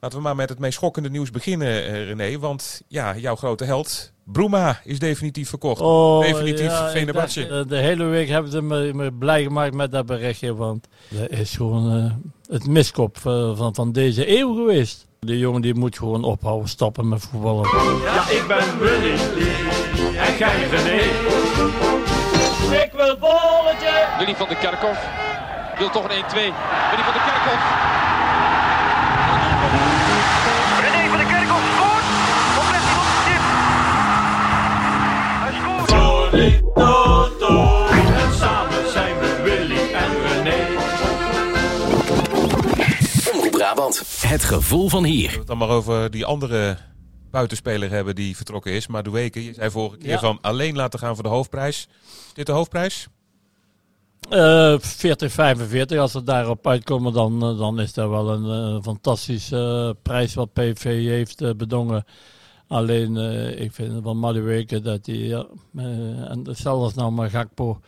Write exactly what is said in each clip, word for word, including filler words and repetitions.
Laten we maar met het meest schokkende nieuws beginnen, René. Want ja, jouw grote held, Bruma, is definitief verkocht. Oh, definitief ja, Venebatsje. Dacht, de hele week hebben ze me, me blij gemaakt met dat berichtje. Want dat is gewoon uh, het miskop uh, van, van deze eeuw geweest. De jongen die moet gewoon ophouden, stoppen met voetballen. Ja, ik ben Willy en jij René. Ik wil bolletje. Willy van de Kerkhof wil toch een een twee. Willy van de Kerkhof. Toto, en samen zijn we Willy en René. Omroep Brabant, het gevoel van hier. Laten we het dan maar over die andere buitenspeler hebben die vertrokken is. Madueke, je zei vorige keer ja. van alleen laten gaan voor de hoofdprijs. Is dit de hoofdprijs? Uh, veertig vijfenveertig, als we daarop uitkomen, dan, dan is dat wel een uh, fantastische uh, prijs wat P V heeft uh, bedongen. Alleen, uh, ik vind van Madueke dat hij, ja, uh, en zelfs nou maar Gakpo,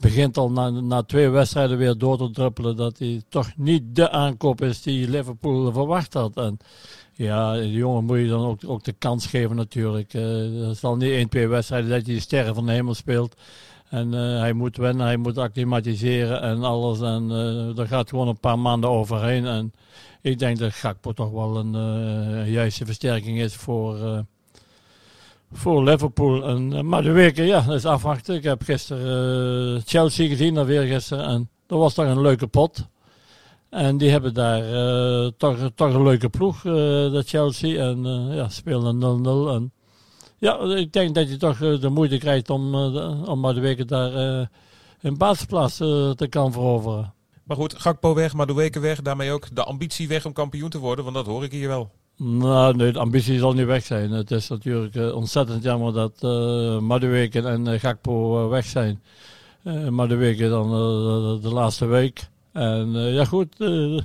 begint al na, na twee wedstrijden weer door te druppelen dat hij toch niet de aankoop is die Liverpool verwacht had. En ja, die jongen moet je dan ook, ook de kans geven natuurlijk. Uh, het zal niet één, twee wedstrijden dat hij de sterren van de hemel speelt. En uh, hij moet wennen, hij moet acclimatiseren en alles. En uh, daar gaat gewoon een paar maanden overheen. En ik denk dat Gakpo toch wel een uh, juiste versterking is voor, uh, voor Liverpool. En, uh, maar de weken, ja, dat is afwachten. Ik heb gisteren uh, Chelsea gezien, alweer gisteren. En dat was toch een leuke pot. En die hebben daar uh, toch, toch een leuke ploeg, uh, de Chelsea. En uh, ja, spelen nul nul. Ja, ik denk dat je toch de moeite krijgt om, om Madueke daar uh, een basisplaats uh, te kan veroveren. Maar goed, Gakpo weg, Madueke weg, daarmee ook de ambitie weg om kampioen te worden, want dat hoor ik hier wel. Nou, nee, de ambitie zal niet weg zijn. Het is natuurlijk uh, ontzettend jammer dat uh, Madueke en uh, Gakpo uh, weg zijn. Uh, Madueke dan uh, de laatste week. En uh, ja goed, uh,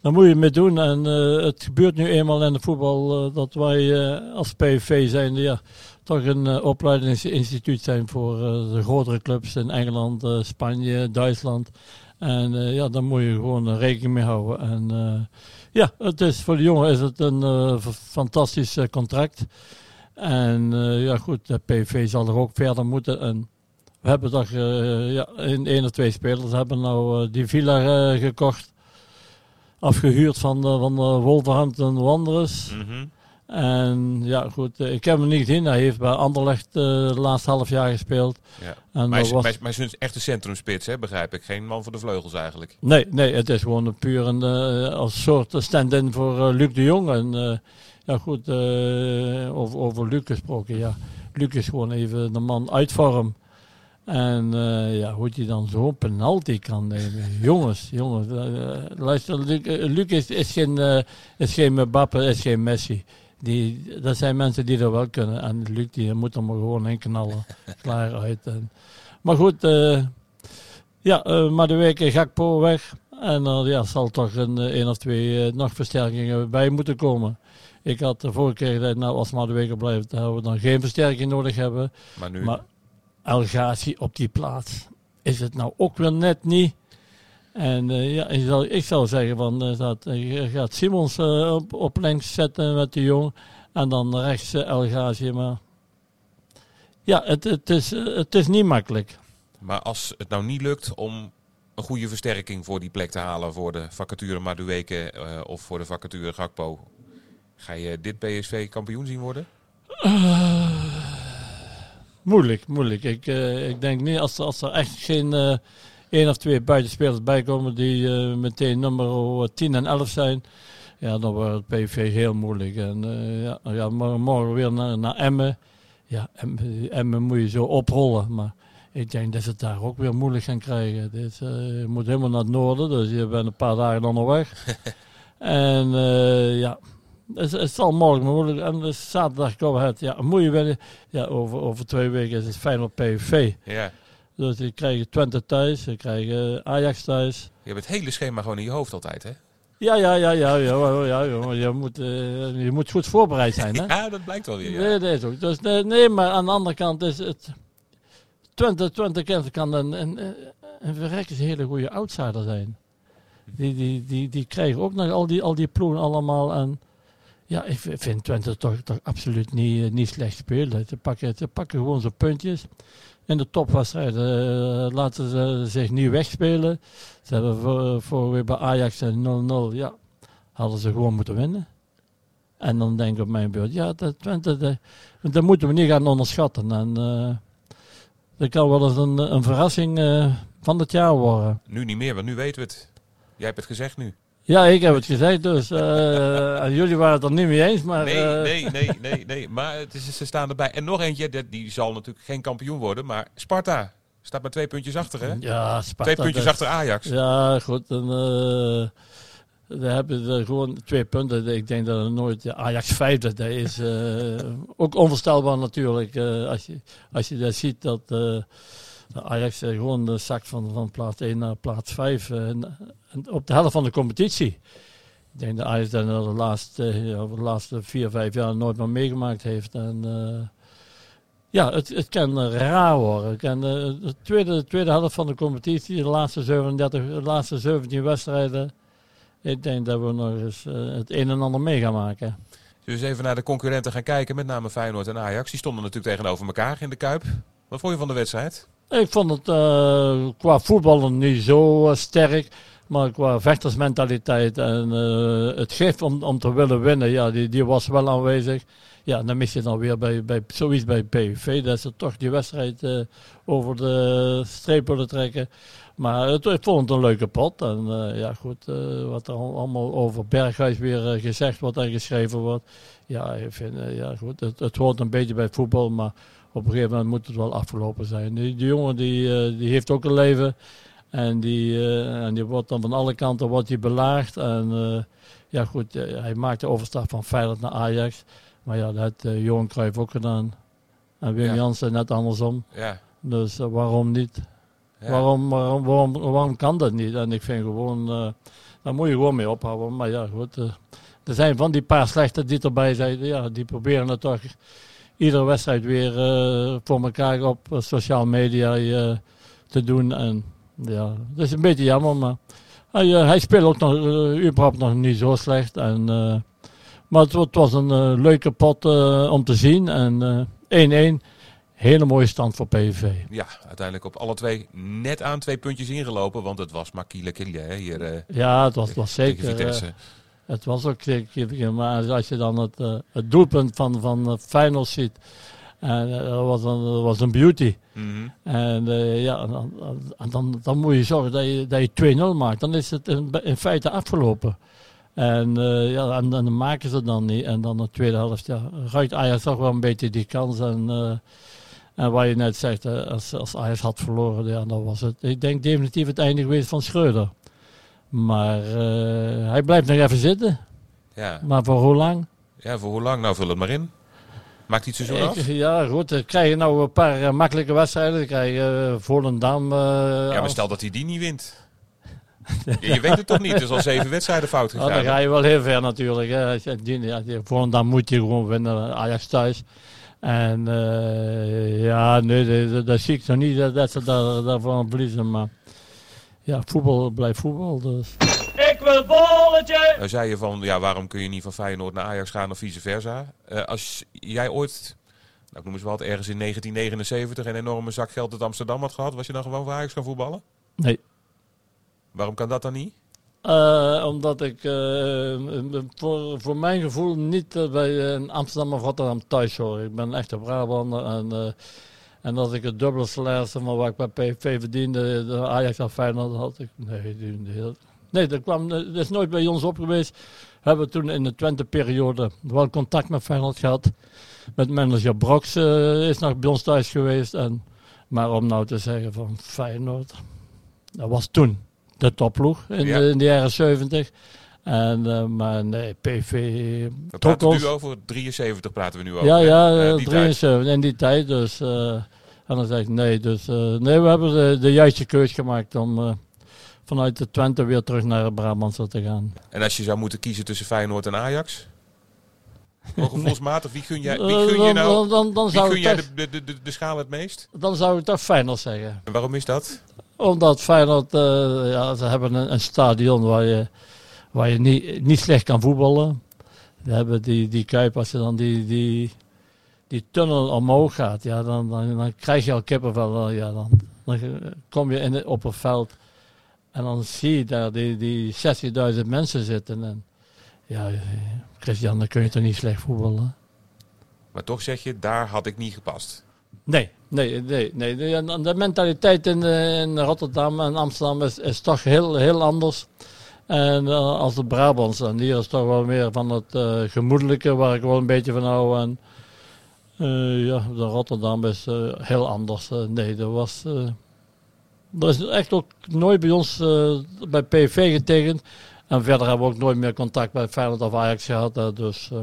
daar moet je mee doen. En uh, het gebeurt nu eenmaal in de voetbal uh, dat wij uh, als P S V zijn, ja, toch een uh, opleidingsinstituut zijn voor uh, de grotere clubs in Engeland, uh, Spanje, Duitsland. En uh, ja, daar moet je gewoon uh, rekening mee houden. En uh, ja, het is, voor de jongen is het een uh, fantastisch uh, contract. En uh, ja goed, de P S V zal er ook verder moeten. En we hebben toch uh, ja, één of twee spelers hebben nou uh, die Villa uh, gekocht. Afgehuurd van de, van de Wolverhampton Wanderers. Mm-hmm. En ja, goed, ik heb hem niet gezien. Hij heeft bij Anderlecht uh, de laatste half jaar gespeeld. Ja. En maar hij was... is, is, is echt een centrumspits, hè, begrijp ik. Geen man voor de vleugels eigenlijk. Nee, nee, het is gewoon een puur een uh, als soort stand-in voor uh, Luc de Jong. En uh, ja, goed, uh, over, over Luc gesproken, ja. Luc is gewoon even de man uit vorm. En uh, ja, hoe hij dan zo'n penalty kan nemen. jongens, jongens. Uh, luister, Luc, uh, Luc is, is, geen, uh, is geen Mbappé, is geen Messi. Die, dat zijn mensen die dat wel kunnen. En Luc die moet er maar gewoon heen knallen. Klaar uit. En, maar goed, uh, ja, uh, Madueke, Gakpo weg. En er uh, ja, zal toch een, een of twee uh, nog versterkingen bij moeten komen. Ik had de vorige keer gezegd, nou, als Madueke blijft, dan we dan geen versterking nodig hebben. Maar nu... Maar, El Ghazi op die plaats. Is het nou ook weer net niet? En uh, ja, ik, zou, ik zou zeggen, van, uh, dat, je gaat Simons uh, op, op links zetten met de jong. En dan rechts uh, El Ghazi. Maar ja, het, het, is, uh, het is niet makkelijk. Maar als het nou niet lukt om een goede versterking voor die plek te halen... voor de vacature Madueke uh, of voor de vacature Gakpo... ga je dit P S V kampioen zien worden? Uh... Moeilijk, moeilijk. Ik, uh, ik denk niet, als, als er echt geen uh, één of twee buitenspelers bij komen die uh, meteen nummer tien en elf zijn, ja, dan wordt het P V heel moeilijk. En uh, ja, ja, morgen weer naar, naar Emmen. Ja, Emmen, Emmen moet je zo oprollen, maar ik denk dat ze het daar ook weer moeilijk gaan krijgen. Dus, uh, je moet helemaal naar het noorden, dus je bent een paar dagen dan nog weg. en uh, ja... Het, het zal morgen moeilijk en dus zaterdag Go Ahead. Ja, moet je winnen. Ja, over, over twee weken is het Feyenoord P S V. Ja. Dus die krijgen Twente thuis, ze krijgen Ajax thuis. Je hebt het hele schema gewoon in je hoofd altijd, hè? Ja, ja, ja, ja, ja, ja, ja je, moet, uh, je moet goed voorbereid zijn, hè? Ja, dat blijkt wel weer. Ja. Nee, dat is ook. Dus, nee, nee, maar aan de andere kant is het... Twente, Twente kan een, een, een verrekkers hele goede outsider zijn. Die, die, die, die krijgen ook nog al die, al die ploegen allemaal en... Ja, ik vind Twente toch, toch absoluut niet, niet slecht spelen. Ze pakken, ze pakken gewoon zijn puntjes. In de topwedstrijden uh, laten ze zich niet wegspelen. Ze hebben voor, voor weer bij Ajax nul nul. Ja, hadden ze gewoon moeten winnen. En dan denk ik op mijn beurt, ja, dat Twente, dat, dat moeten we niet gaan onderschatten. En uh, dat kan wel eens een, een verrassing uh, van het jaar worden. Nu niet meer, want nu weten we het. Jij hebt het gezegd nu. Ja, ik heb het gezegd, dus uh, jullie waren het er niet mee eens, maar... Nee, uh... nee, nee, nee, nee, maar het is, ze staan erbij. En nog eentje, die zal natuurlijk geen kampioen worden, maar Sparta staat maar twee puntjes achter, hè? Ja, Sparta. Twee puntjes dus, achter Ajax. Ja, goed, en, uh, we hebben er gewoon twee punten. Ik denk dat er nooit... Ja, Ajax vijfde, dat is uh, ook onvoorstelbaar natuurlijk, uh, als, je, als je dat ziet, dat... Uh, Ajax is gewoon de zak van, van plaats één naar plaats vijf. Uh, op de helft van de competitie. Ik denk dat Ajax dat de laatste, ja, de laatste vier, vijf jaar nooit meer meegemaakt heeft. En, uh, ja, het, het kan raar worden. Kan, uh, de, tweede, de tweede helft van de competitie, de laatste zevenendertig, de laatste zeventien wedstrijden. Ik denk dat we nog eens uh, het een en ander mee gaan maken. Dus even naar de concurrenten gaan kijken, met name Feyenoord en Ajax. Die stonden natuurlijk tegenover elkaar in de Kuip. Wat vond je van de wedstrijd? Ik vond het uh, qua voetbal niet zo uh, sterk, maar qua vechtersmentaliteit en uh, het gif om, om te willen winnen, ja, die, die was wel aanwezig. Ja, dan mis je dan weer bij, bij zoiets bij P S V, dat ze toch die wedstrijd uh, over de streep willen trekken. Maar het, ik vond het een leuke pot. En uh, ja, goed, uh, wat er allemaal over Berghuis weer uh, gezegd wordt en geschreven wordt. Ja, ik vind, uh, ja goed, het, het hoort een beetje bij voetbal, maar... Op een gegeven moment moet het wel afgelopen zijn. Die, die jongen die, uh, die heeft ook een leven. En die, uh, en die wordt dan van alle kanten wordt die belaagd. En uh, ja goed, uh, hij maakt de overstap van Feyenoord naar Ajax. Maar ja, dat heeft uh, Johan Cruijff ook gedaan. En Wim ja. Jansen net andersom. Ja. Dus uh, waarom niet? Ja. Waarom, waarom, waarom, waarom kan dat niet? En ik vind gewoon, uh, daar moet je gewoon mee ophouden. Maar ja goed, uh, er zijn van die paar slechten die erbij zijn. Ja, die proberen het toch... Iedere wedstrijd weer uh, voor elkaar op uh, sociale media uh, te doen. En, ja, dat is een beetje jammer, maar hij, uh, hij speelt ook nog, uh, überhaupt nog niet zo slecht. En, uh, maar het, het was een uh, leuke pot uh, om te zien. En uh, één-één, hele mooie stand voor P S V. Ja, uiteindelijk op alle twee net aan twee puntjes ingelopen, want het was maar kiele kiele hè, hier. Uh, ja, het was, het was zeker... Het was ook zeker, maar als je dan het, uh, het doelpunt van, van de finals ziet, uh, dat, was een, dat was een beauty. Mm-hmm. En uh, ja, dan, dan, dan moet je zorgen dat je, dat je twee nul maakt. Dan is het in, in feite afgelopen. En, uh, ja, en, en dan maken ze het dan niet. En dan de tweede helft, ja, ruikt Ajax toch wel een beetje die kans. En, uh, en wat je net zegt, uh, als, als Ajax had verloren, ja, dan was het, ik denk, definitief het einde geweest van Schreuder. Maar uh, hij blijft nog even zitten. Ja. Maar voor hoe lang? Ja, voor hoe lang? Nou, vul het maar in. Maakt iets seizoen af? Ja, goed. Dan krijg je nou een paar uh, makkelijke wedstrijden. Dan krijg je uh, Volendam... Uh, ja, maar stel dat hij die niet wint. je, je weet het toch niet? Er is al zeven wedstrijden fout gegaan. Oh, dan ga je wel heel ver natuurlijk. Hè. Die, ja, die, Volendam moet je gewoon winnen. Ajax thuis. En uh, ja, nee, dat zie ik nog niet dat, dat ze daar, daarvan verliezen, maar... Ja, voetbal blijft voetbal, dus... Ik wil bolletje! Dan zei je van, ja, waarom kun je niet van Feyenoord naar Ajax gaan of vice versa? Uh, als jij ooit, nou, ik noem eens wat, ergens in negentien negenenzeventig een enorme zak geld uit Amsterdam had gehad, was je dan gewoon voor Ajax gaan voetballen? Nee. Waarom kan dat dan niet? Uh, omdat ik uh, voor, voor mijn gevoel niet uh, bij uh, Amsterdam of Rotterdam thuis hoor. Ik ben echt een Brabander en... Uh, En als ik het dubbele salaris van wat ik bij P S V verdiende, de Ajax en Feyenoord had ik... Nee, die, nee dat, kwam, dat is nooit bij ons op geweest. Hebben we toen in de Twente-periode wel contact met Feyenoord gehad. Met manager Broks uh, is nog bij ons thuis geweest. En, maar om nou te zeggen van Feyenoord, dat was toen de topploeg in, ja. de, in de jaren zeventig. En, uh, maar nee, P V... We praten nu over drieënzeventig praten we nu over. Ja, ja, uh, drieënzeventig in die tijd. Dus, uh, en dan zeg ik nee. Dus, uh, nee, we hebben de, de juiste keus gemaakt om uh, vanuit de Twente weer terug naar Brabantse te gaan. En als je zou moeten kiezen tussen Feyenoord en Ajax? Maar gevoelsmatig, wie gun jij, wie gun je nou, dan, dan, dan zou wie gun toch, jij de, de, de, de schaal het meest? Dan zou ik toch Feyenoord zeggen. En waarom is dat? Omdat Feyenoord, uh, ja, ze hebben een, een stadion waar je... Waar je niet, niet slecht kan voetballen. Dan hebben die, die Kuip, als je dan die, die, die tunnel omhoog gaat, ja, dan, dan, dan krijg je al kippenvel. Ja, dan, dan kom je in het, op een veld en dan zie je daar die, die zestigduizend mensen zitten. En, ja, Christian, dan kun je toch niet slecht voetballen. Maar toch zeg je, daar had ik niet gepast. Nee, nee, nee. nee. De, de mentaliteit in, in Rotterdam en Amsterdam is, is toch heel, heel anders. En uh, als de Brabants. En hier is toch wel meer van het uh, gemoedelijke, waar ik wel een beetje van hou. En uh, ja, de Rotterdam is uh, heel anders. Uh, nee, dat was... Uh, dat is echt ook nooit bij ons uh, bij P S V getekend. En verder hebben we ook nooit meer contact met Feyenoord of Ajax gehad. Uh, dus uh,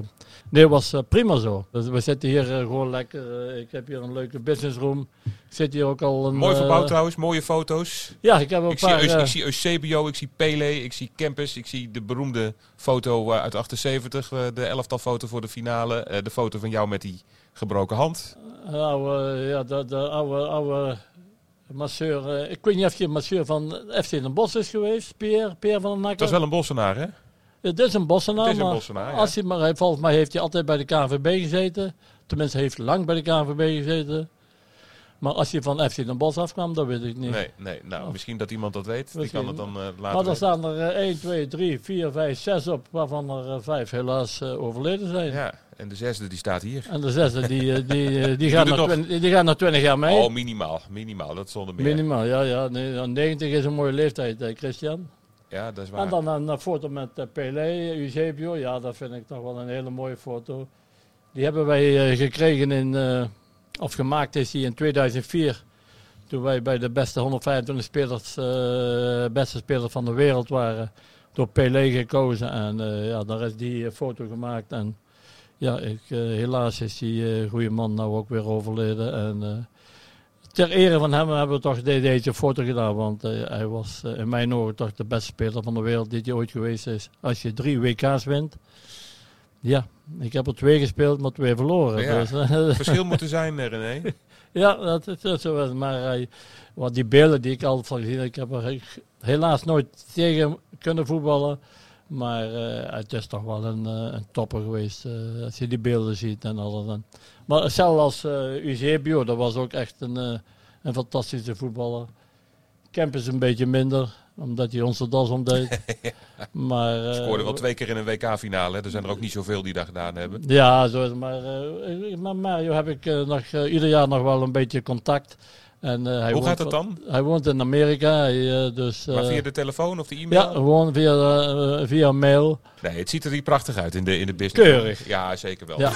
nee, het was uh, prima zo. Dus we zitten hier uh, gewoon lekker. Uh, ik heb hier een leuke businessroom. Ik zit hier ook al een... Mooi verbouw uh, trouwens, mooie foto's. Ja, ik heb ook ik een paar... Zie, uh, ik zie Eusebio, ik zie Pelé, ik zie Kempes. Ik zie de beroemde foto uit achtenzeventig. Uh, de elftalfoto voor de finale. Uh, de foto van jou met die gebroken hand. Uh, oude, ja, de, de oude... oude masseur, ik weet niet of je masseur van F C Den Bosch is geweest, Pierre, Pierre van den Nakker. Dat is wel een Bossenaar, hè? Het is een Bossenaar, is een maar, Bossenaar, ja. Als hij maar volgens mij heeft hij altijd bij de K V B gezeten. Tenminste, hij heeft lang bij de K V B gezeten. Maar als je van F C Den Bosch afkwam, dat weet ik niet. Nee, nee. Nou, of, misschien dat iemand dat weet. Die kan het dan uh, later Maar er weten. Staan er uh, één, twee, drie, vier, vijf, zes op, waarvan er uh, vijf helaas uh, overleden zijn. Ja, en de zesde die staat hier. En de zesde die, uh, die, uh, die, gaat, nog... twintig, die gaat nog twintig jaar mee. Oh, minimaal. Minimaal, dat zonder meer. Minimaal, ja, ja. Nee, negentig is een mooie leeftijd, eh, Christian. Ja, dat is waar. En dan een, een foto met uh, Pelé, Eusebio. Ja, dat vind ik toch wel een hele mooie foto. Die hebben wij uh, gekregen in... Uh, Of gemaakt is hij in tweeduizend vier, toen wij bij de beste honderdvijfentwintig spelers, uh, beste spelers van de wereld waren, door Pelé gekozen. En uh, ja, daar is die foto gemaakt. En ja, ik, uh, helaas is die uh, goede man nou ook weer overleden. En uh, ter ere van hem hebben we toch de, deze foto gedaan, want uh, hij was uh, in mijn ogen toch de beste speler van de wereld die hij ooit geweest is. Als je drie W K's wint. Ja, ik heb er twee gespeeld, maar twee verloren. Ja, dus. Het verschil moet er zijn, René. Ja, dat is zo. Maar uh, wat die beelden die ik altijd van gezien heb, ik heb er helaas nooit tegen kunnen voetballen. Maar uh, het is toch wel een, uh, een topper geweest, uh, als je die beelden ziet en alles. En. Maar zelfs als uh, Eusebio, dat was ook echt een, uh, een fantastische voetballer. Kempes een beetje minder, omdat hij ons de das omdeed. Ja. Maar, uh, scoorde wel twee keer in een W K-finale. Hè? Er zijn er ook niet zoveel die dat gedaan hebben. Ja, zo is het. Maar uh, met Mario heb ik uh, nog, uh, ieder jaar nog wel een beetje contact. En, uh, hij Hoe gaat dat dan? Hij woont in Amerika. Hij, uh, dus, uh, maar via de telefoon of de e-mail? Ja, gewoon via, uh, via mail. Nee, het ziet er hier prachtig uit in de, in de business. Keurig. Ja, zeker wel. Ja.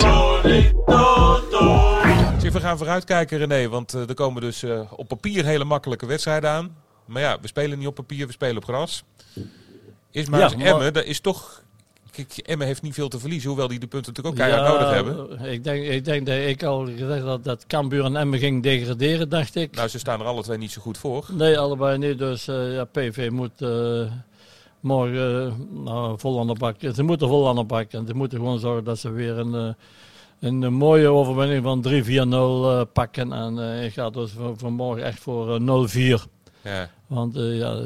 Dus we gaan vooruitkijken, René. Want uh, er komen dus uh, op papier hele makkelijke wedstrijden aan. Maar ja, we spelen niet op papier, we spelen op gras. Is maar, ja, maar... Emmen, dat is toch... Kijk, Emmen heeft niet veel te verliezen, hoewel die de punten natuurlijk ook keihard ja, nodig hebben. Ik denk, ik denk dat ik al gezegd had dat Cambuur en Emmen ging degraderen, dacht ik. Nou, ze staan er alle twee niet zo goed voor. Nee, allebei niet. Dus uh, ja, P V moet uh, morgen uh, nou, vol aan de bak. Ze moeten vol aan de bak. En ze moeten gewoon zorgen dat ze weer een... Uh, een mooie overwinning van drie vier nul uh, pakken. En uh, ik ga dus vanmorgen echt voor uh, nul vier. Ja. Want uh, ja, uh,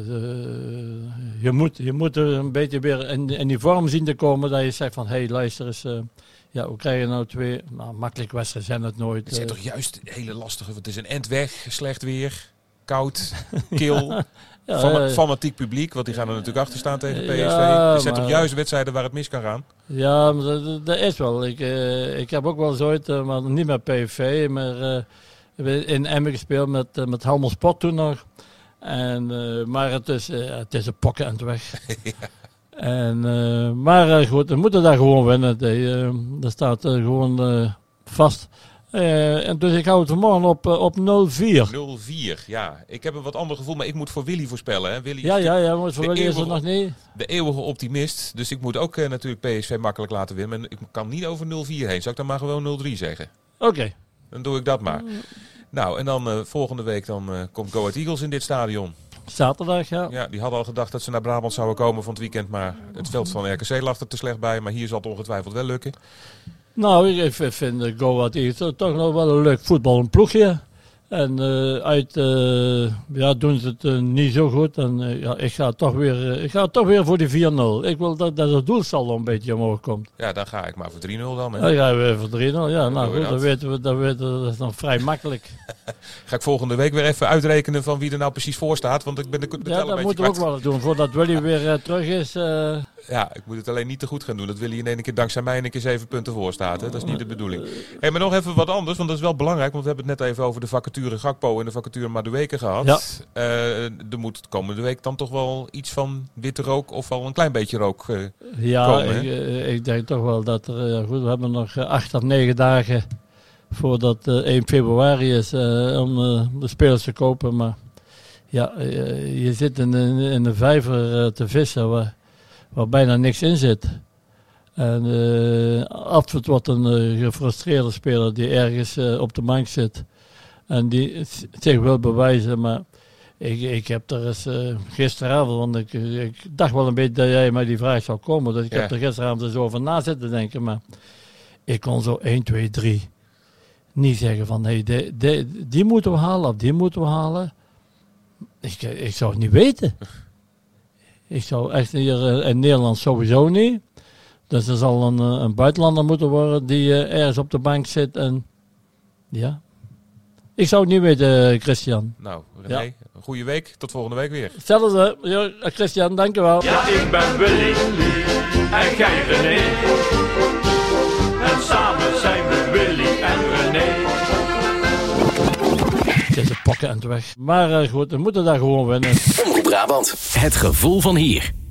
je moet, je moet er een beetje weer in, in die vorm zien te komen. Dat je zegt van, hé hey, luister eens, uh, ja, we krijgen nou twee. Nou, makkelijk wedstrijden zijn het nooit. Het zijn uh, toch juist hele lastige, want het is een end weg, slecht weer, koud, kil. Ja. Ja, Fana- uh, fanatiek publiek, want die gaan er natuurlijk achter staan tegen P S V. Ja, er zijn toch juist wedstrijden waar het mis kan gaan? Ja, dat, dat is wel. Ik, uh, ik heb ook wel zoiets, uh, maar niet met P S V, maar uh, in Emmen gespeeld met, uh, met Helmond Sport toen nog. En, uh, maar het is, uh, het is een pokken aan het weg. Ja. En, uh, maar uh, goed, we moeten daar gewoon winnen. Die, uh, dat staat uh, gewoon uh, vast. Uh, en dus ik hou het vanmorgen op, uh, op nul vier. nul vier, ja. Ik heb een wat ander gevoel, maar ik moet voor Willy voorspellen. Hè. Willy ja, ja, ja, maar voor Willy eeuwige, is het nog niet. De eeuwige optimist. Dus ik moet ook uh, natuurlijk P S V makkelijk laten winnen. Ik kan niet over nul vier heen. Zou ik dan maar gewoon nul drie zeggen? Oké. Okay. Dan doe ik dat maar. Uh, nou, en dan uh, volgende week dan, uh, komt Go Ahead Eagles in dit stadion. Zaterdag, ja. Ja, die hadden al gedacht dat ze naar Brabant zouden komen van het weekend. Maar het veld van R K C lag er te slecht bij. Maar hier zal het ongetwijfeld wel lukken. Nou, ik vind Go Ahead Eagles toch nog wel een leuk voetbal, een ploegje. En uh, uit uh, ja, doen ze het uh, niet zo goed. En uh, ja, ik ga toch weer, uh, ik ga toch weer voor die vier nul. Ik wil dat, dat het doelstal een beetje omhoog komt. Ja, dan ga ik maar voor drie nul dan. Hè? Dan gaan we voor drie nul. Ja, nou goed, dan weten we, dan weten we dat is dan vrij makkelijk. Ga ik volgende week weer even uitrekenen van wie er nou precies voor staat. Want ik ben de, de ja, dat moeten we ook wel doen. Voordat Willy weer uh, terug is. Uh... Ja, ik moet het alleen niet te goed gaan doen. Dat Willy in één keer dankzij mij in één keer zeven punten voor staat. Hè? Dat is niet de bedoeling. Hey, maar nog even wat anders, want dat is wel belangrijk. Want we hebben het net even over de vacature Gakpo en de vacature Madueke gehad. Ja. Uh, er moet komende week dan toch wel iets van witte rook of al een klein beetje rook uh, ja, komen. Ja, ik, ik denk toch wel dat er... Ja goed, we hebben nog acht of negen dagen voordat uh, één februari is uh, om uh, de spelers te kopen. Maar ja, uh, je zit in de, in de vijver uh, te vissen waar, waar bijna niks in zit. En uh, Advoort wordt een uh, gefrustreerde speler die ergens uh, op de bank zit. En die zich wil bewijzen, maar ik, ik heb er eens uh, gisteravond, want ik, ik dacht wel een beetje dat jij mij die vraag zou komen. Dus ik ja. heb er gisteravond eens over na zitten denken, maar ik kon zo één, twee, drie niet zeggen van hey, de, de, die moeten we halen of die moeten we halen. Ik, ik zou het niet weten. Ik zou echt hier in Nederland sowieso niet. Dus er zal een, een buitenlander moeten worden die uh, ergens op de bank zit en ja... Ik zou het niet weten, Christian. Nou, René, ja. Een goede week. Tot volgende week weer. Hetzelfde. Ja, Christian, dankjewel. Ja, ik ben Willy en jij René. En samen zijn we Willy en René. Het is een pakken en het weg. Maar uh, goed, we moeten daar gewoon winnen. Brabant, het gevoel van hier.